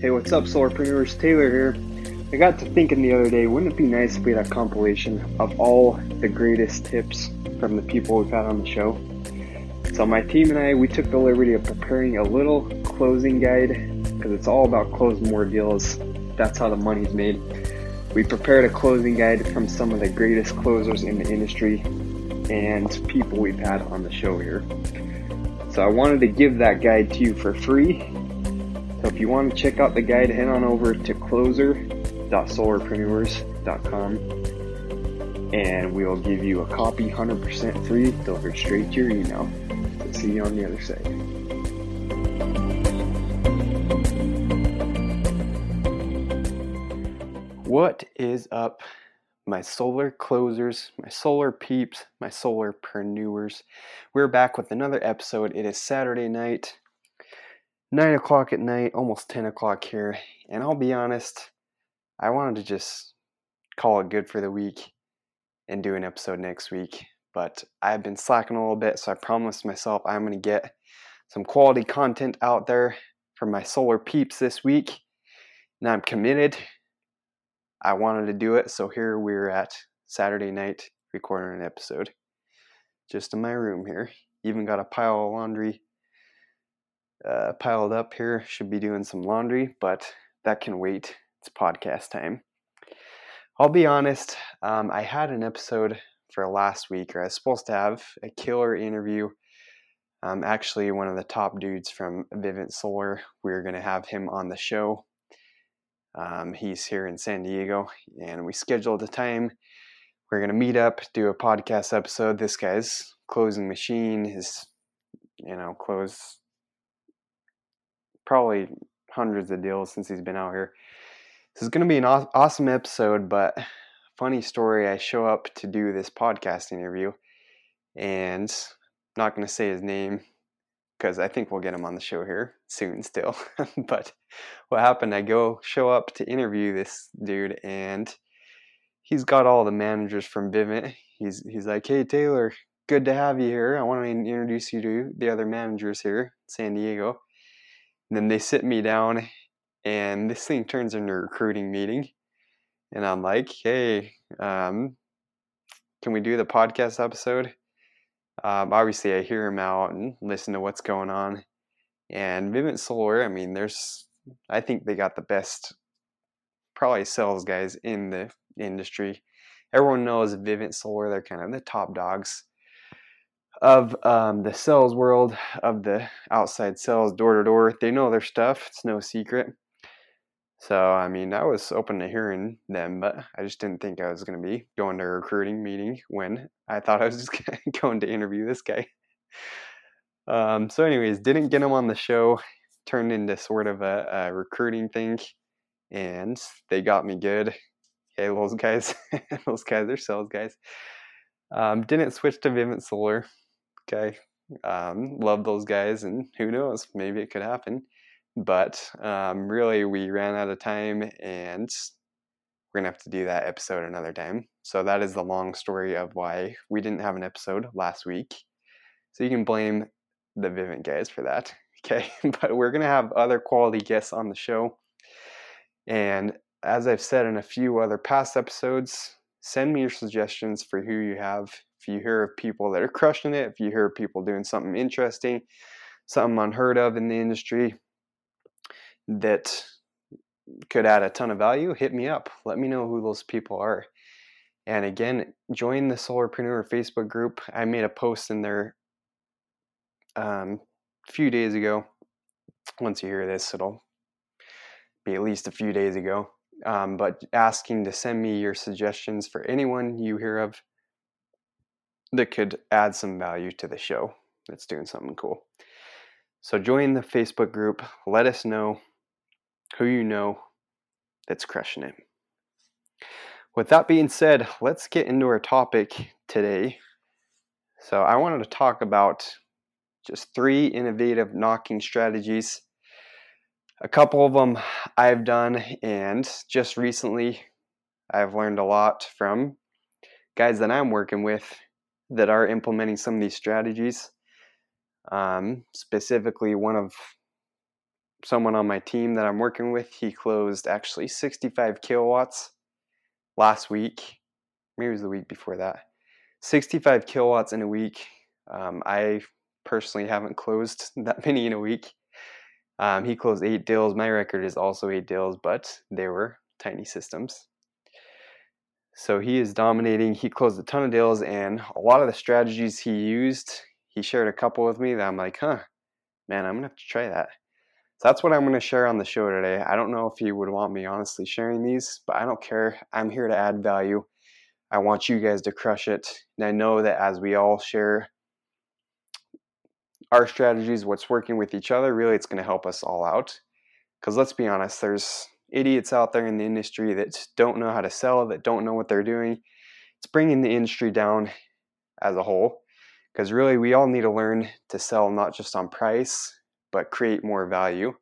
Hey, what's up, Solarpreneurs? Taylor here. I got to thinking the other day, wouldn't it be nice if we had a compilation of all the greatest tips from the people we've had on the show? So my team and I, we took the liberty of preparing a little closing guide, because it's all about closing more deals. That's how the money's made. We prepared a closing guide from some of the greatest closers in the industry and people we've had on the show here. So I wanted to give that guide to you for free. So if you want to check out the guide, head on over to closer.solarpreneurs.com and we'll give you a copy 100% free delivered straight to your email. So see you on the other side. What is up, my solar closers, my solar peeps, my solarpreneurs? We're back with another episode. It is Saturday night, 9 o'clock at night, almost 10 o'clock here. And I'll be honest, I wanted to just call it good for the week and do an episode next week. But I've been slacking a little bit, so I promised myself I'm going to get some quality content out there for my solar peeps this week. And I'm committed. I wanted to do it, so here we're at Saturday night recording an episode. Just in my room here. Even got a pile of laundry piled up here. Should be doing some laundry, but that can wait. It's podcast time. I'll be honest, I had an episode for last week, or I was supposed to have a killer interview. Actually, one of the top dudes from Vivint Solar, we're going to have him on the show. He's here in San Diego, and we scheduled a time. We're going to meet up, do a podcast episode. This guy's closing machine. His, closed probably hundreds of deals since he's been out here. This is going to be an awesome episode, but funny story, I show up to do this podcast interview, and I'm not going to say his name, because I think we'll get him on the show here soon still. But what happened, I go show up to interview this dude, and he's got all the managers from Vivint. He's like, hey, Taylor, good to have you here. I want to introduce you to the other managers here in San Diego. And then they sit me down, and this thing turns into a recruiting meeting. And I'm like, hey, can we do the podcast episode? Obviously, I hear him out and listen to what's going on. And Vivint Solar, I think they got the best, probably sales guys in the industry. Everyone knows Vivint Solar; they're kind of the top dogs of the sales world, of the outside sales, door to door. They know their stuff; it's no secret. So, I was open to hearing them, but I just didn't think I was going to be going to a recruiting meeting when I thought I was just going to interview this guy. So anyways, didn't get him on the show, turned into sort of a recruiting thing, and they got me good. Hey, those guys are sales guys. Didn't switch to Vivint Solar. Okay. Love those guys, and who knows, maybe it could happen. But really, we ran out of time, and we're going to have to do that episode another time. So that is the long story of why we didn't have an episode last week. So you can blame the Vivint guys for that, okay? But we're going to have other quality guests on the show. And as I've said in a few other past episodes, send me your suggestions for who you have. If you hear of people that are crushing it, if you hear of people doing something interesting, something unheard of in the industry, that could add a ton of value, hit me up. Let me know who those people are. And again, join the Solarpreneur Facebook group. I made a post in there a few days ago. Once you hear this, it'll be at least a few days ago. But asking to send me your suggestions for anyone you hear of that could add some value to the show that's doing something cool. So join the Facebook group. Let us know who you know that's crushing it. With that being said, let's get into our topic today. So I wanted to talk about just 3 innovative knocking strategies. A couple of them I've done, and just recently I've learned a lot from guys that I'm working with that are implementing some of these strategies. Specifically, one of someone on my team that I'm working with, he closed actually 65 kilowatts last week. Maybe it was the week before that. 65 kilowatts in a week. I personally haven't closed that many in a week. He closed 8 deals. My record is also 8 deals, but they were tiny systems. So he is dominating. He closed a ton of deals, and a lot of the strategies he used, he shared a couple with me that I'm like, huh, man, I'm going to have to try that. So that's what I'm going to share on the show today. I don't know if you would want me honestly sharing these, but I don't care. I'm here to add value. I want you guys to crush it. And I know that as we all share our strategies, what's working with each other, really it's going to help us all out. Because let's be honest, there's idiots out there in the industry that don't know how to sell, that don't know what they're doing. It's bringing the industry down as a whole. Because really we all need to learn to sell not just on price, but create more value.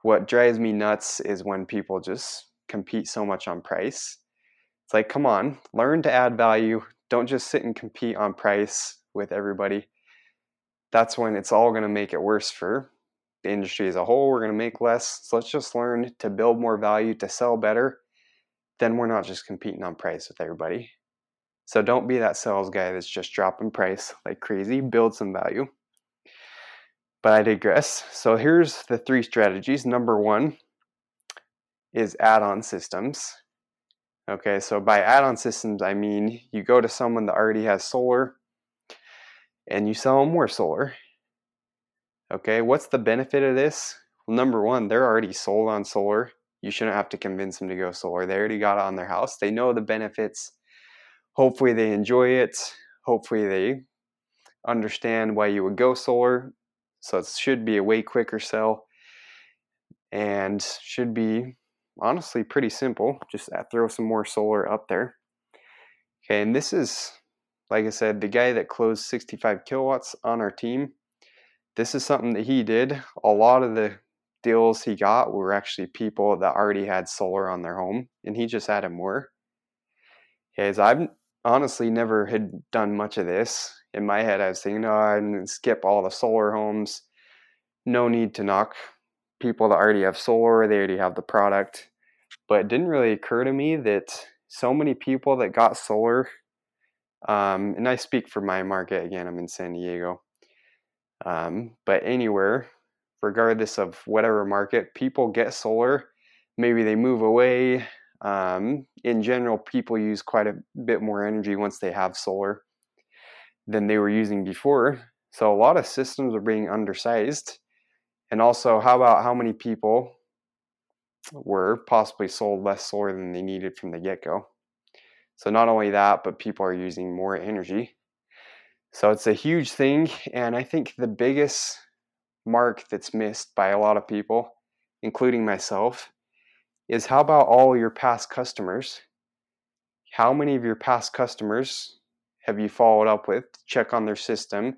What drives me nuts is when people just compete so much on price. It's like, come on, learn to add value. Don't just sit and compete on price with everybody. That's when it's all going to make it worse for the industry as a whole. We're going to make less. So let's just learn to build more value, to sell better. Then we're not just competing on price with everybody. So don't be that sales guy that's just dropping price like crazy. Build some value. But I digress. So here's the 3 strategies. Number 1 is add-on systems. Okay, so by add-on systems, I mean you go to someone that already has solar and you sell them more solar. Okay, what's the benefit of this? Well, number 1, they're already sold on solar. You shouldn't have to convince them to go solar. They already got it on their house. They know the benefits. Hopefully they enjoy it. Hopefully they understand why you would go solar. So it should be a way quicker sell and should be honestly pretty simple. Just throw some more solar up there. Okay, and this is, like I said, the guy that closed 65 kilowatts on our team. This is something that he did. A lot of the deals he got were actually people that already had solar on their home, and he just added more. Okay, so I've honestly never had done much of this. In my head, I was thinking, oh, I'm going to skip all the solar homes. No need to knock people that already have solar. They already have the product. But it didn't really occur to me that so many people that got solar, and I speak for my market again, I'm in San Diego. But anywhere, regardless of whatever market, people get solar. Maybe they move away. In general, people use quite a bit more energy once they have solar than they were using before. So a lot of systems are being undersized. And also, how about how many people were possibly sold less solar than they needed from the get-go? So not only that, but people are using more energy. So it's a huge thing. And I think the biggest mark that's missed by a lot of people, including myself, is how about all your past customers? How many of your past customers have you followed up with to check on their system,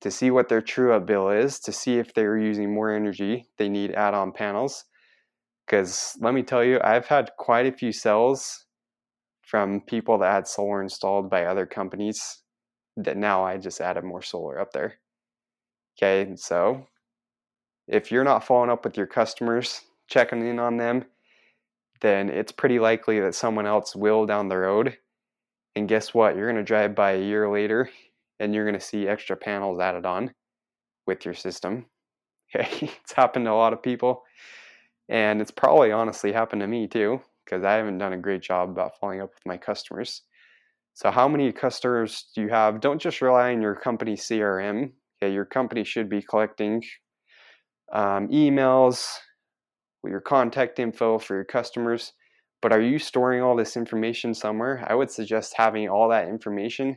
to see what their true-up bill is, to see if they're using more energy, they need add-on panels? Because let me tell you, I've had quite a few sales from people that had solar installed by other companies that now I just added more solar up there. Okay, so if you're not following up with your customers, checking in on them, then it's pretty likely that someone else will down the road. And guess what? You're going to drive by a year later and you're going to see extra panels added on with your system. Okay, it's happened to a lot of people. And it's probably honestly happened to me too, because I haven't done a great job about following up with my customers. So how many customers do you have? Don't just rely on your company CRM. Okay, your company should be collecting emails, your contact info for your customers. But are you storing all this information somewhere? I would suggest having all that information.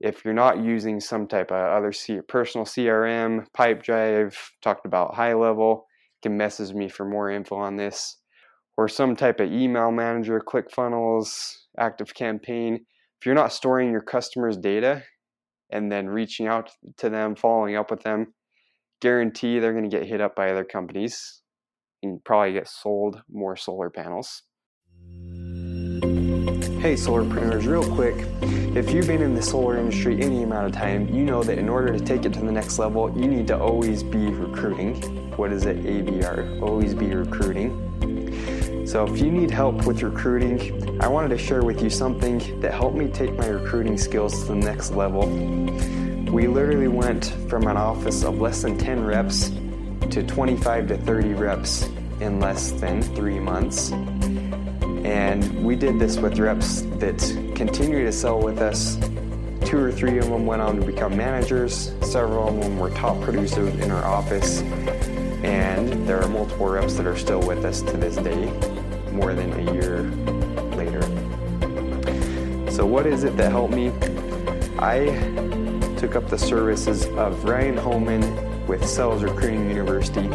If you're not using some type of other personal CRM, PipeDrive, talked about high level, you can message me for more info on this. Or some type of email manager, ClickFunnels, ActiveCampaign. If you're not storing your customers' data and then reaching out to them, following up with them, guarantee they're going to get hit up by other companies and probably get sold more solar panels. Hey, Solarpreneurs, real quick, If you've been in the solar industry any amount of time, you know that in order to take it to the next level, you need to always be recruiting. What is it? ABR, always be recruiting. So if you need help with recruiting, I wanted to share with you something that helped me take my recruiting skills to the next level. We literally went from an office of less than 10 reps to 25 to 30 reps in less than 3 months. And we did this with reps that continue to sell with us. 2 or 3 of them went on to become managers. Several of them were top producers in our office. And there are multiple reps that are still with us to this day, more than a year later. So what is it that helped me? I took up the services of Ryan Holman with Sales Recruiting University.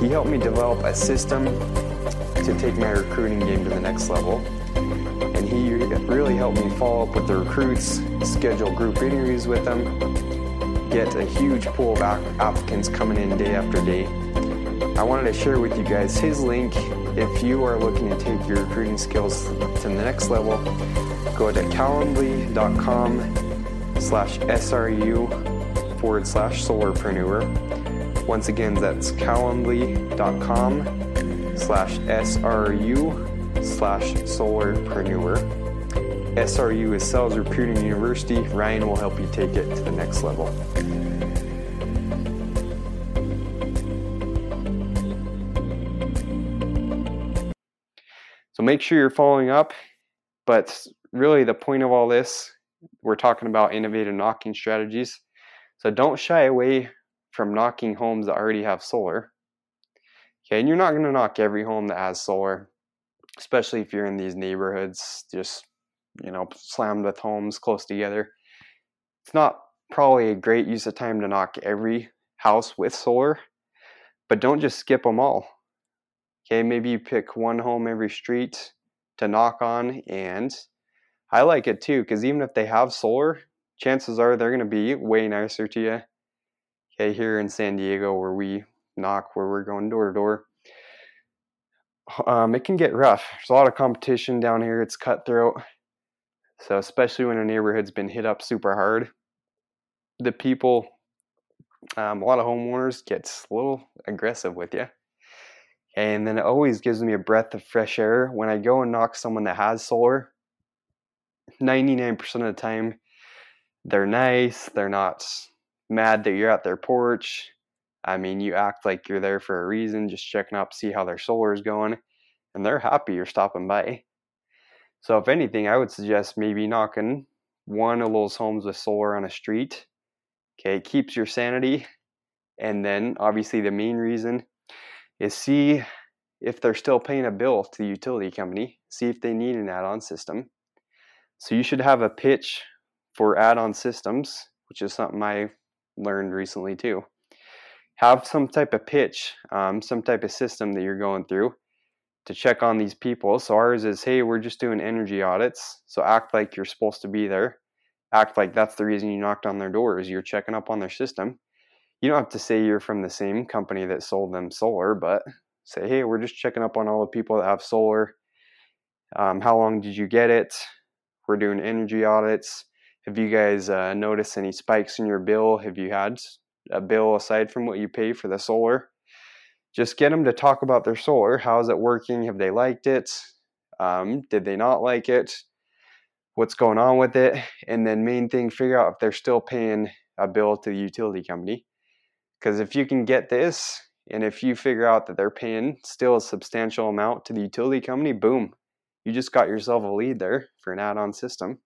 He helped me develop a system to take my recruiting game to the next level. And he really helped me follow up with the recruits, schedule group interviews with them, get a huge pool of applicants coming in day after day. I wanted to share with you guys his link. If you are looking to take your recruiting skills to the next level, go to calendly.com/SRU/solarpreneur. Once again, that's calendly.com/SRU/solarpreneur. SRU is Sales Recruiting University. Ryan will help you take it to the next level. So make sure you're following up, but really the point of all this, we're talking about innovative knocking strategies. So don't shy away from knocking homes that already have solar. Okay, and you're not going to knock every home that has solar, especially if you're in these neighborhoods, just slammed with homes close together. It's not probably a great use of time to knock every house with solar, but don't just skip them all. Okay, maybe you pick one home every street to knock on, and I like it too, because even if they have solar, chances are they're going to be way nicer to you. Okay, here in San Diego where we knock, where we're going door to door, it can get rough. There's a lot of competition down here. It's cutthroat. So especially when a neighborhood's been hit up super hard, the people, a lot of homeowners gets a little aggressive with you. And then it always gives me a breath of fresh air when I go and knock someone that has solar. 99% of the time, they're nice. They're not mad that you're at their porch. I mean, you act like you're there for a reason, just checking up, see how their solar is going. And they're happy you're stopping by. So if anything, I would suggest maybe knocking one of those homes with solar on a street. Okay, it keeps your sanity. And then obviously the main reason is see if they're still paying a bill to the utility company. See if they need an add-on system. So you should have a pitch for add-on systems, which is something I learned recently too. Have some type of pitch, some type of system that you're going through to check on these people. So ours is, hey, we're just doing energy audits. So act like you're supposed to be there. Act like that's the reason you knocked on their doors. You're checking up on their system. You don't have to say you're from the same company that sold them solar, but say, hey, we're just checking up on all the people that have solar. How long did you get it? We're doing energy audits. Have you guys noticed any spikes in your bill? Have you had a bill aside from what you pay for the solar? Just get them to talk about their solar. How is it working? Have they liked it? Did they not like it? What's going on with it? And then main thing, figure out if they're still paying a bill to the utility company. Because if you can get this, and if you figure out that they're paying still a substantial amount to the utility company, boom, you just got yourself a lead there for an add-on system.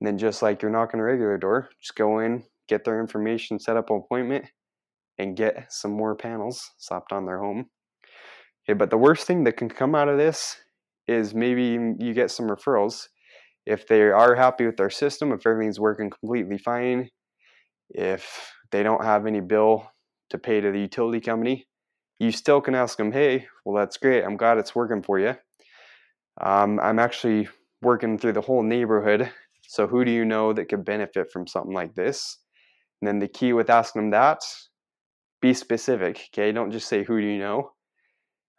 And then just like you're knocking a regular door, just go in, get their information, set up an appointment, and get some more panels slapped on their home. Okay, but the worst thing that can come out of this is maybe you get some referrals. If they are happy with their system, if everything's working completely fine, if they don't have any bill to pay to the utility company, you still can ask them, hey, well, that's great. I'm glad it's working for you. I'm actually working through the whole neighborhood. So who do you know that could benefit from something like this? And then the key with asking them that, be specific, okay? Don't just say, who do you know?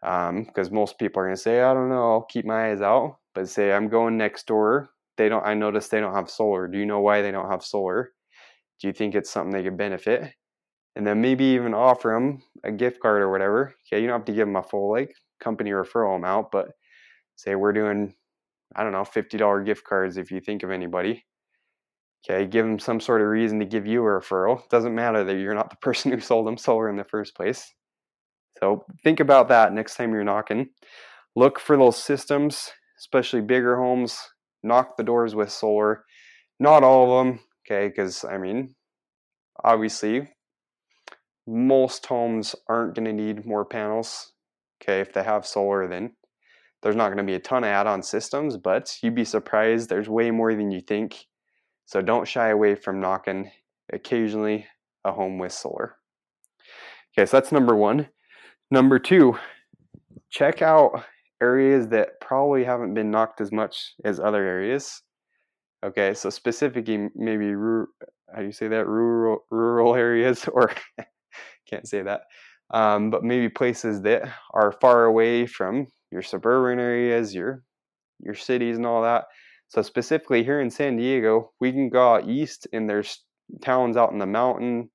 Because most people are going to say, I don't know, I'll keep my eyes out. But say, I'm going next door. they don't, I noticed they don't have solar. Do you know why they don't have solar? Do you think it's something they could benefit? And then maybe even offer them a gift card or whatever. Okay, you don't have to give them a full like company referral amount, but say we're doing, I don't know, $50 gift cards if you think of anybody. Okay, give them some sort of reason to give you a referral. Doesn't matter that you're not the person who sold them solar in the first place. So think about that next time you're knocking. Look for those systems, especially bigger homes. Knock the doors with solar. Not all of them, okay, because, I mean, obviously, most homes aren't going to need more panels. Okay, if they have solar, then there's not going to be a ton of add-on systems, but you'd be surprised. There's way more than you think. So don't shy away from knocking occasionally a home with solar. Okay, so that's number one. Number two, check out areas that probably haven't been knocked as much as other areas. Okay, so specifically maybe, how do you say that? Rural areas, or can't say that. But maybe places that are far away from your suburban areas, your cities and all that. So specifically here in San Diego, we can go out east and there's towns out in the mountain.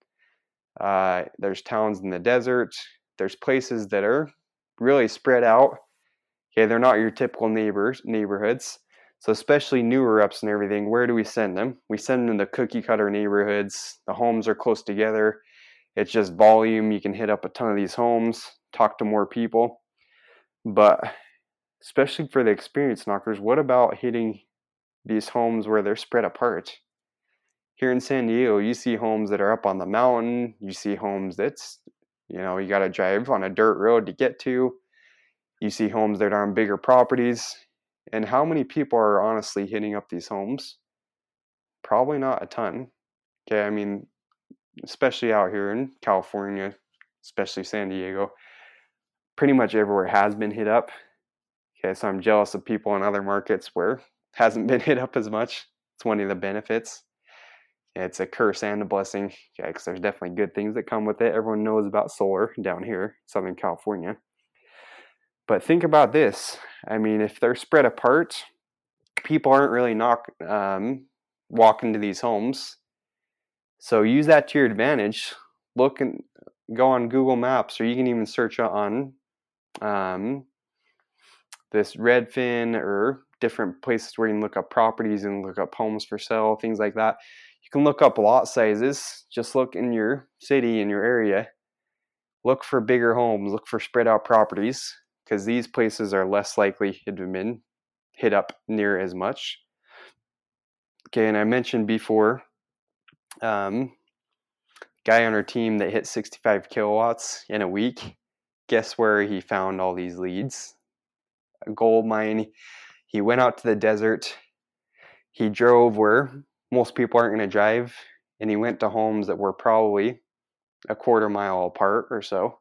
There's towns in the desert. There's places that are really spread out. Okay, they're not your typical neighborhoods. So especially newer reps and everything, where do we send them? We send them to cookie cutter neighborhoods. The homes are close together. It's just volume. You can hit up a ton of these homes, talk to more people. But especially for the experienced knockers, what about hitting these homes where they're spread apart? Here in San Diego, you see homes that are up on the mountain. You see homes that's, you know, you got to drive on a dirt road to get to. You see homes that are on bigger properties. And how many people are honestly hitting up these homes? Probably not a ton. Okay, I mean, especially out here in California, especially San Diego, pretty much everywhere has been hit up. Okay, so I'm jealous of people in other markets where hasn't been hit up as much. It's one of the benefits. It's a curse and a blessing, okay, because there's definitely good things that come with it. Everyone knows about solar down here, Southern California. But think about this. I mean, if they're spread apart, people aren't really walking to these homes. So use that to your advantage. Look and go on Google Maps, or you can even search on this Redfin or different places where you can look up properties and look up homes for sale, things like that. You can look up lot sizes. Just look in your city, in your area. Look for bigger homes. Look for spread out properties, because these places are less likely to have been hit up near as much. Okay, and I mentioned before, guy on our team that hit 65 kilowatts in a week. Guess where he found all these leads? A gold mine. He went out to the desert. He drove where most people aren't going to drive, and he went to homes that were probably a quarter mile apart or so,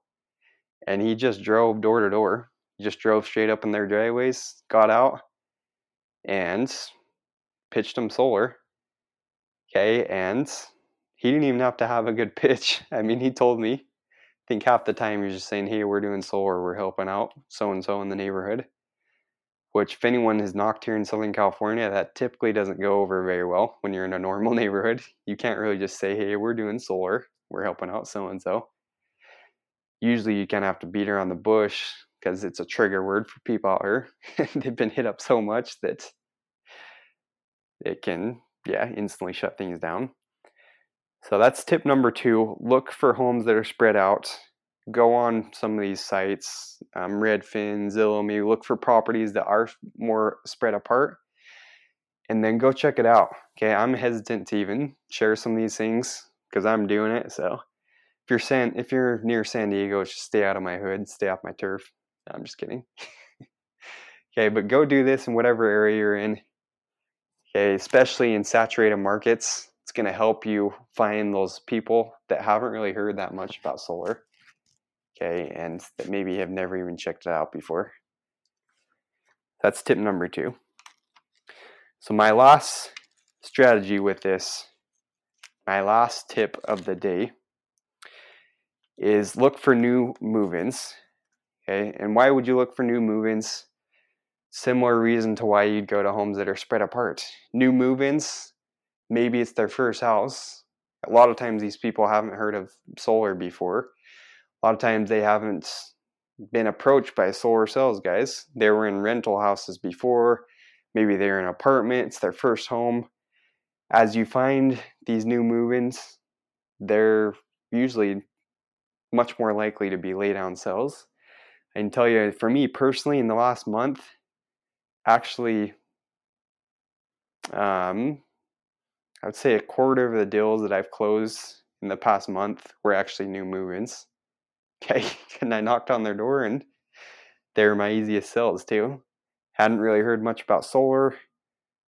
and he just drove door to door. He just drove straight up in their driveways, got out, and pitched them solar. Okay, and he didn't even have to have a good pitch. I mean, he told me, I think half the time he was just saying, hey, we're doing solar, we're helping out so-and-so in the neighborhood. Which, if anyone has knocked here in Southern California, that typically doesn't go over very well when you're in a normal neighborhood. You can't really just say, hey, we're doing solar, we're helping out so-and-so. Usually you kind of have to beat around the bush, because it's a trigger word for people out here. They've been hit up so much that it can, yeah, instantly shut things down. So that's tip number two. Look for homes that are spread out. Go on some of these sites, Redfin, Zillow, maybe look for properties that are more spread apart, and then go check it out. Okay, I'm hesitant to even share some of these things because I'm doing it. So if you're near San Diego, just stay out of my hood, stay off my turf. No, I'm just kidding. Okay, but go do this in whatever area you're in. Okay, especially in saturated markets, it's going to help you find those people that haven't really heard that much about solar. Okay, and that maybe have never even checked it out before. That's tip number two. So my last strategy with this, my last tip of the day, is look for new move-ins. Okay, and why would you look for new move-ins? Similar reason to why you'd go to homes that are spread apart. New move-ins, maybe it's their first house. A lot of times these people haven't heard of solar before. A lot of times they haven't been approached by solar sales guys. They were in rental houses before. Maybe they're in an apartment. It's their first home. As you find these new move-ins, they're usually much more likely to be lay-down sales. I can tell you, for me personally, in the last month, actually, I would say 1/4 of the deals that I've closed in the past month were actually new move-ins. Okay, and I knocked on their door, and they were my easiest sales too. Hadn't really heard much about solar,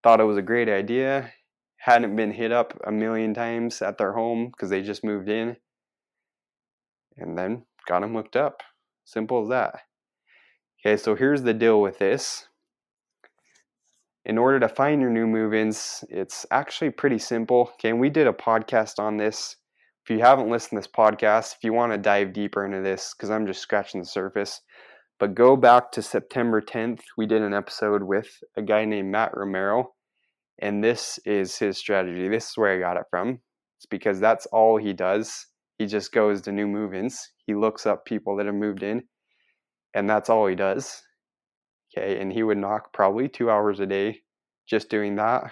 thought it was a great idea, hadn't been hit up a million times at their home because they just moved in, and then got them hooked up. Simple as that. Okay, so here's the deal with this. In order to find your new move-ins, it's actually pretty simple. Okay, and we did a podcast on this. If you haven't listened to this podcast, if you want to dive deeper into this, because I'm just scratching the surface, but go back to September 10th. We did an episode with a guy named Matt Romero, and this is his strategy. This is where I got it from. It's because that's all he does. He just goes to new move-ins. He looks up people that have moved in, and that's all he does. Okay, and he would knock probably 2 hours a day just doing that,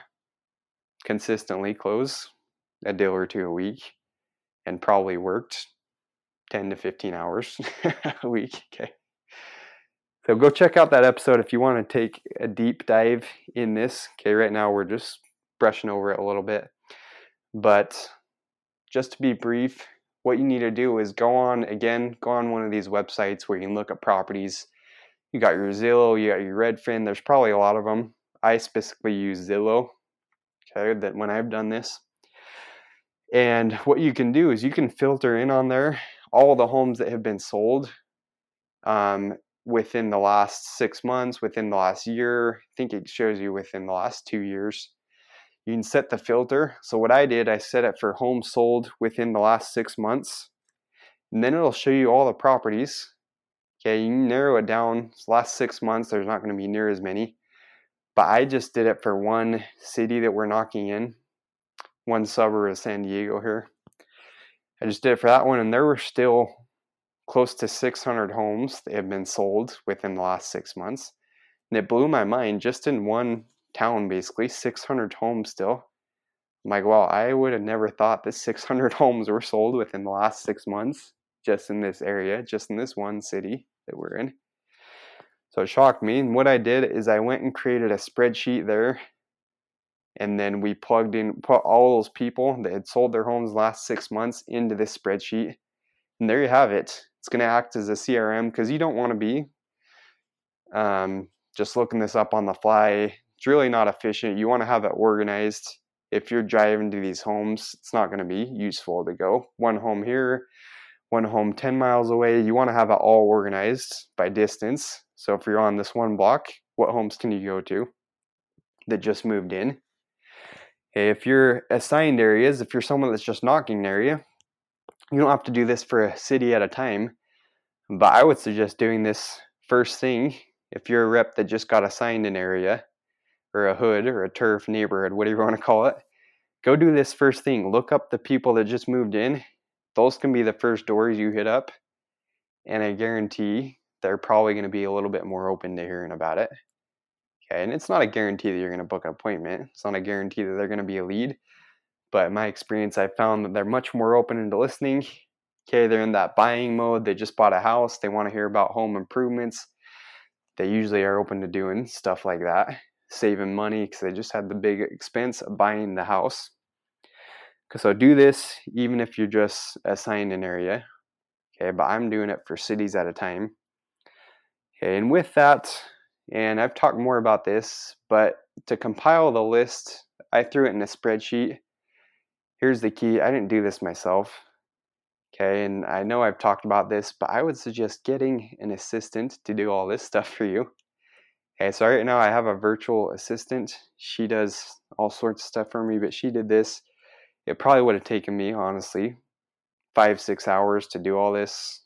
consistently close a deal or two a week, and probably worked 10 to 15 hours a week. Okay, so go check out that episode if you want to take a deep dive in this. Okay, right now we're just brushing over it a little bit, but just to be brief, what you need to do is go on one of these websites where you can look at properties. You got your Zillow, you got your Redfin. There's probably a lot of them. I specifically use Zillow, okay, that when I've done this. And what you can do is you can filter in on there all the homes that have been sold within the last 6 months, within the last year. I think it shows you within the last 2 years. You can set the filter. So what I did, I set it for homes sold within the last 6 months. And then it'll show you all the properties. Okay, you can narrow it down. It's the last 6 months, there's not going to be near as many. But I just did it for one city that we're knocking in, one suburb of San Diego here. I just did it for that one, and there were still close to 600 homes that have been sold within the last 6 months. And it blew my mind, just in one town basically, 600 homes still. I'm like, wow, I would have never thought that 600 homes were sold within the last 6 months, just in this area, just in this one city that we're in. So it shocked me. And what I did is I went and created a spreadsheet there, and then we plugged in, put all those people that had sold their homes last 6 months into this spreadsheet. And there you have it. It's going to act as a CRM, because you don't want to be just looking this up on the fly. It's really not efficient. You want to have it organized. If you're driving to these homes, it's not going to be useful to go one home here, one home 10 miles away. You want to have it all organized by distance. So if you're on this one block, what homes can you go to that just moved in? If you're assigned areas, if you're someone that's just knocking an area, you don't have to do this for a city at a time. But I would suggest doing this first thing if you're a rep that just got assigned an area or a hood or a turf neighborhood, whatever you want to call it. Go do this first thing. Look up the people that just moved in. Those can be the first doors you hit up, and I guarantee they're probably going to be a little bit more open to hearing about it. Okay, and it's not a guarantee that you're going to book an appointment. It's not a guarantee that they're going to be a lead. But in my experience, I found that they're much more open to listening. Okay, they're in that buying mode. They just bought a house. They want to hear about home improvements. They usually are open to doing stuff like that, saving money because they just had the big expense of buying the house. So do this even if you're just assigned an area. Okay, but I'm doing it for cities at a time. Okay, and with that, and I've talked more about this, but to compile the list, I threw it in a spreadsheet. Here's the key. I didn't do this myself. Okay, and I know I've talked about this, but I would suggest getting an assistant to do all this stuff for you. Okay, so right now I have a virtual assistant. She does all sorts of stuff for me, but she did this. It probably would have taken me, honestly, 5-6 hours to do all this.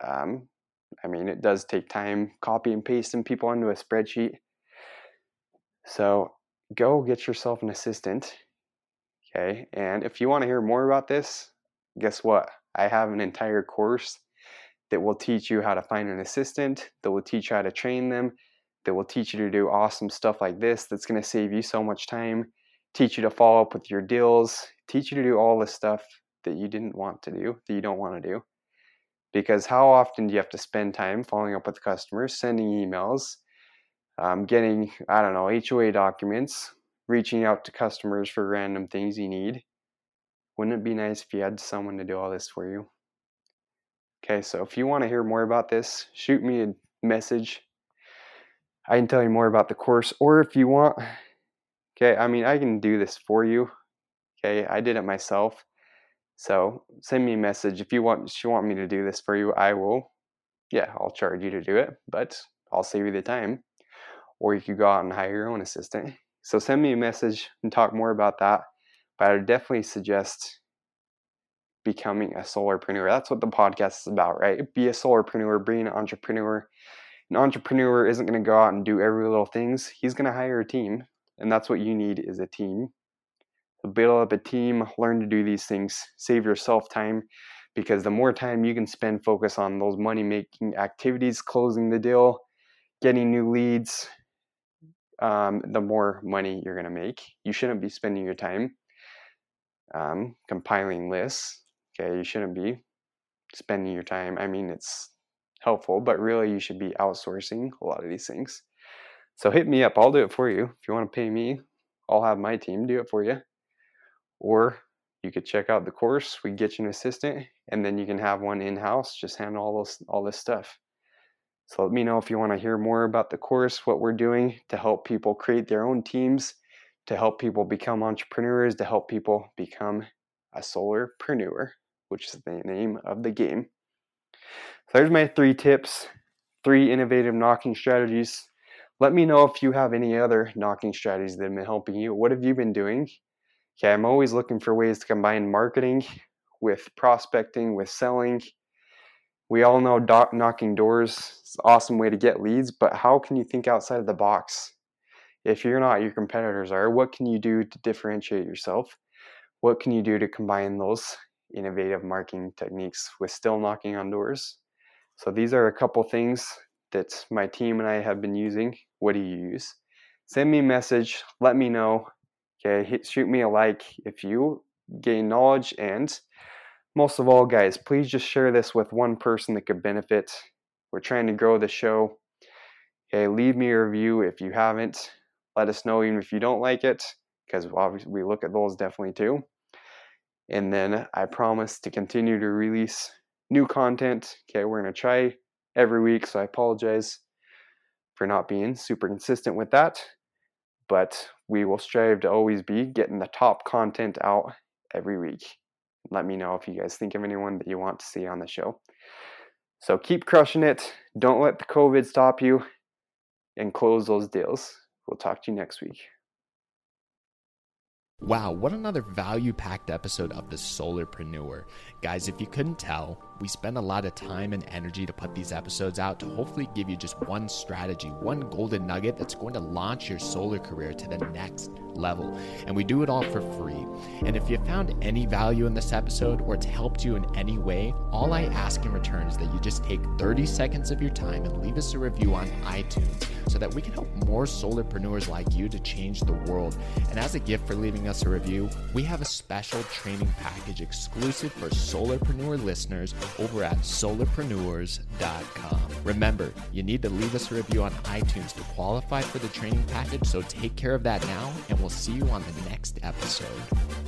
I mean, it does take time. Copy and pasting people into a spreadsheet. So go get yourself an assistant, okay? And if you want to hear more about this, guess what? I have an entire course that will teach you how to find an assistant, that will teach you how to train them, that will teach you to do awesome stuff like this, that's going to save you so much time, teach you to follow up with your deals, teach you to do all the stuff that you didn't want to do, that you don't want to do. Because how often do you have to spend time following up with customers, sending emails, getting, I don't know, HOA documents, reaching out to customers for random things you need? Wouldn't it be nice if you had someone to do all this for you? Okay, so if you want to hear more about this, shoot me a message. I can tell you more about the course, or if you want, okay, I mean, I can do this for you. Okay, I did it myself. So send me a message. If you want me to do this for you, I will. Yeah, I'll charge you to do it, but I'll save you the time. Or you could go out and hire your own assistant. So send me a message and talk more about that. But I would definitely suggest becoming a solarpreneur. That's what the podcast is about, right? Be a solarpreneur, be an entrepreneur. An entrepreneur isn't going to go out and do every little things. He's going to hire a team, and that's what you need is a team. So build up a team, learn to do these things, save yourself time, because the more time you can spend focus on those money-making activities, closing the deal, getting new leads, the more money you're going to make. You shouldn't be spending your time compiling lists. Okay, you shouldn't be spending your time. I mean, it's helpful, but really you should be outsourcing a lot of these things. So hit me up, I'll do it for you. If you want to pay me, I'll have my team do it for you. Or you could check out the course, we get you an assistant, and then you can have one in-house, just handle all this stuff. So let me know if you want to hear more about the course, what we're doing to help people create their own teams, to help people become entrepreneurs, to help people become a solarpreneur, which is the name of the game. So there's my 3 tips, 3 innovative knocking strategies. Let me know if you have any other knocking strategies that have been helping you. What have you been doing? Okay, I'm always looking for ways to combine marketing with prospecting, with selling. We all know knocking doors is an awesome way to get leads, but how can you think outside of the box? If you're not, your competitors are. What can you do to differentiate yourself? What can you do to combine those innovative marketing techniques with still knocking on doors? So these are a couple things that my team and I have been using. What do you use? Send me a message, let me know. Okay, shoot me a like if you gain knowledge, and most of all, guys, please just share this with one person that could benefit. We're trying to grow the show. Okay, leave me a review if you haven't. Let us know even if you don't like it, because obviously we look at those definitely too. And then I promise to continue to release new content. Okay, we're going to try every week, so I apologize for not being super consistent with that. But we will strive to always be getting the top content out every week. Let me know if you guys think of anyone that you want to see on the show. So keep crushing it. Don't let the COVID stop you, and close those deals. We'll talk to you next week. Wow, what another value-packed episode of The Solarpreneur. Guys, if you couldn't tell, we spend a lot of time and energy to put these episodes out to hopefully give you just one strategy, one golden nugget that's going to launch your solar career to the next level. And we do it all for free. And if you found any value in this episode or it's helped you in any way, all I ask in return is that you just take 30 seconds of your time and leave us a review on iTunes so that we can help more solarpreneurs like you to change the world. And as a gift for leaving us a review, we have a special training package exclusive for solarpreneur listeners over at solarpreneurs.com. Remember, you need to leave us a review on iTunes to qualify for the training package, so take care of that now, and we'll see you on the next episode.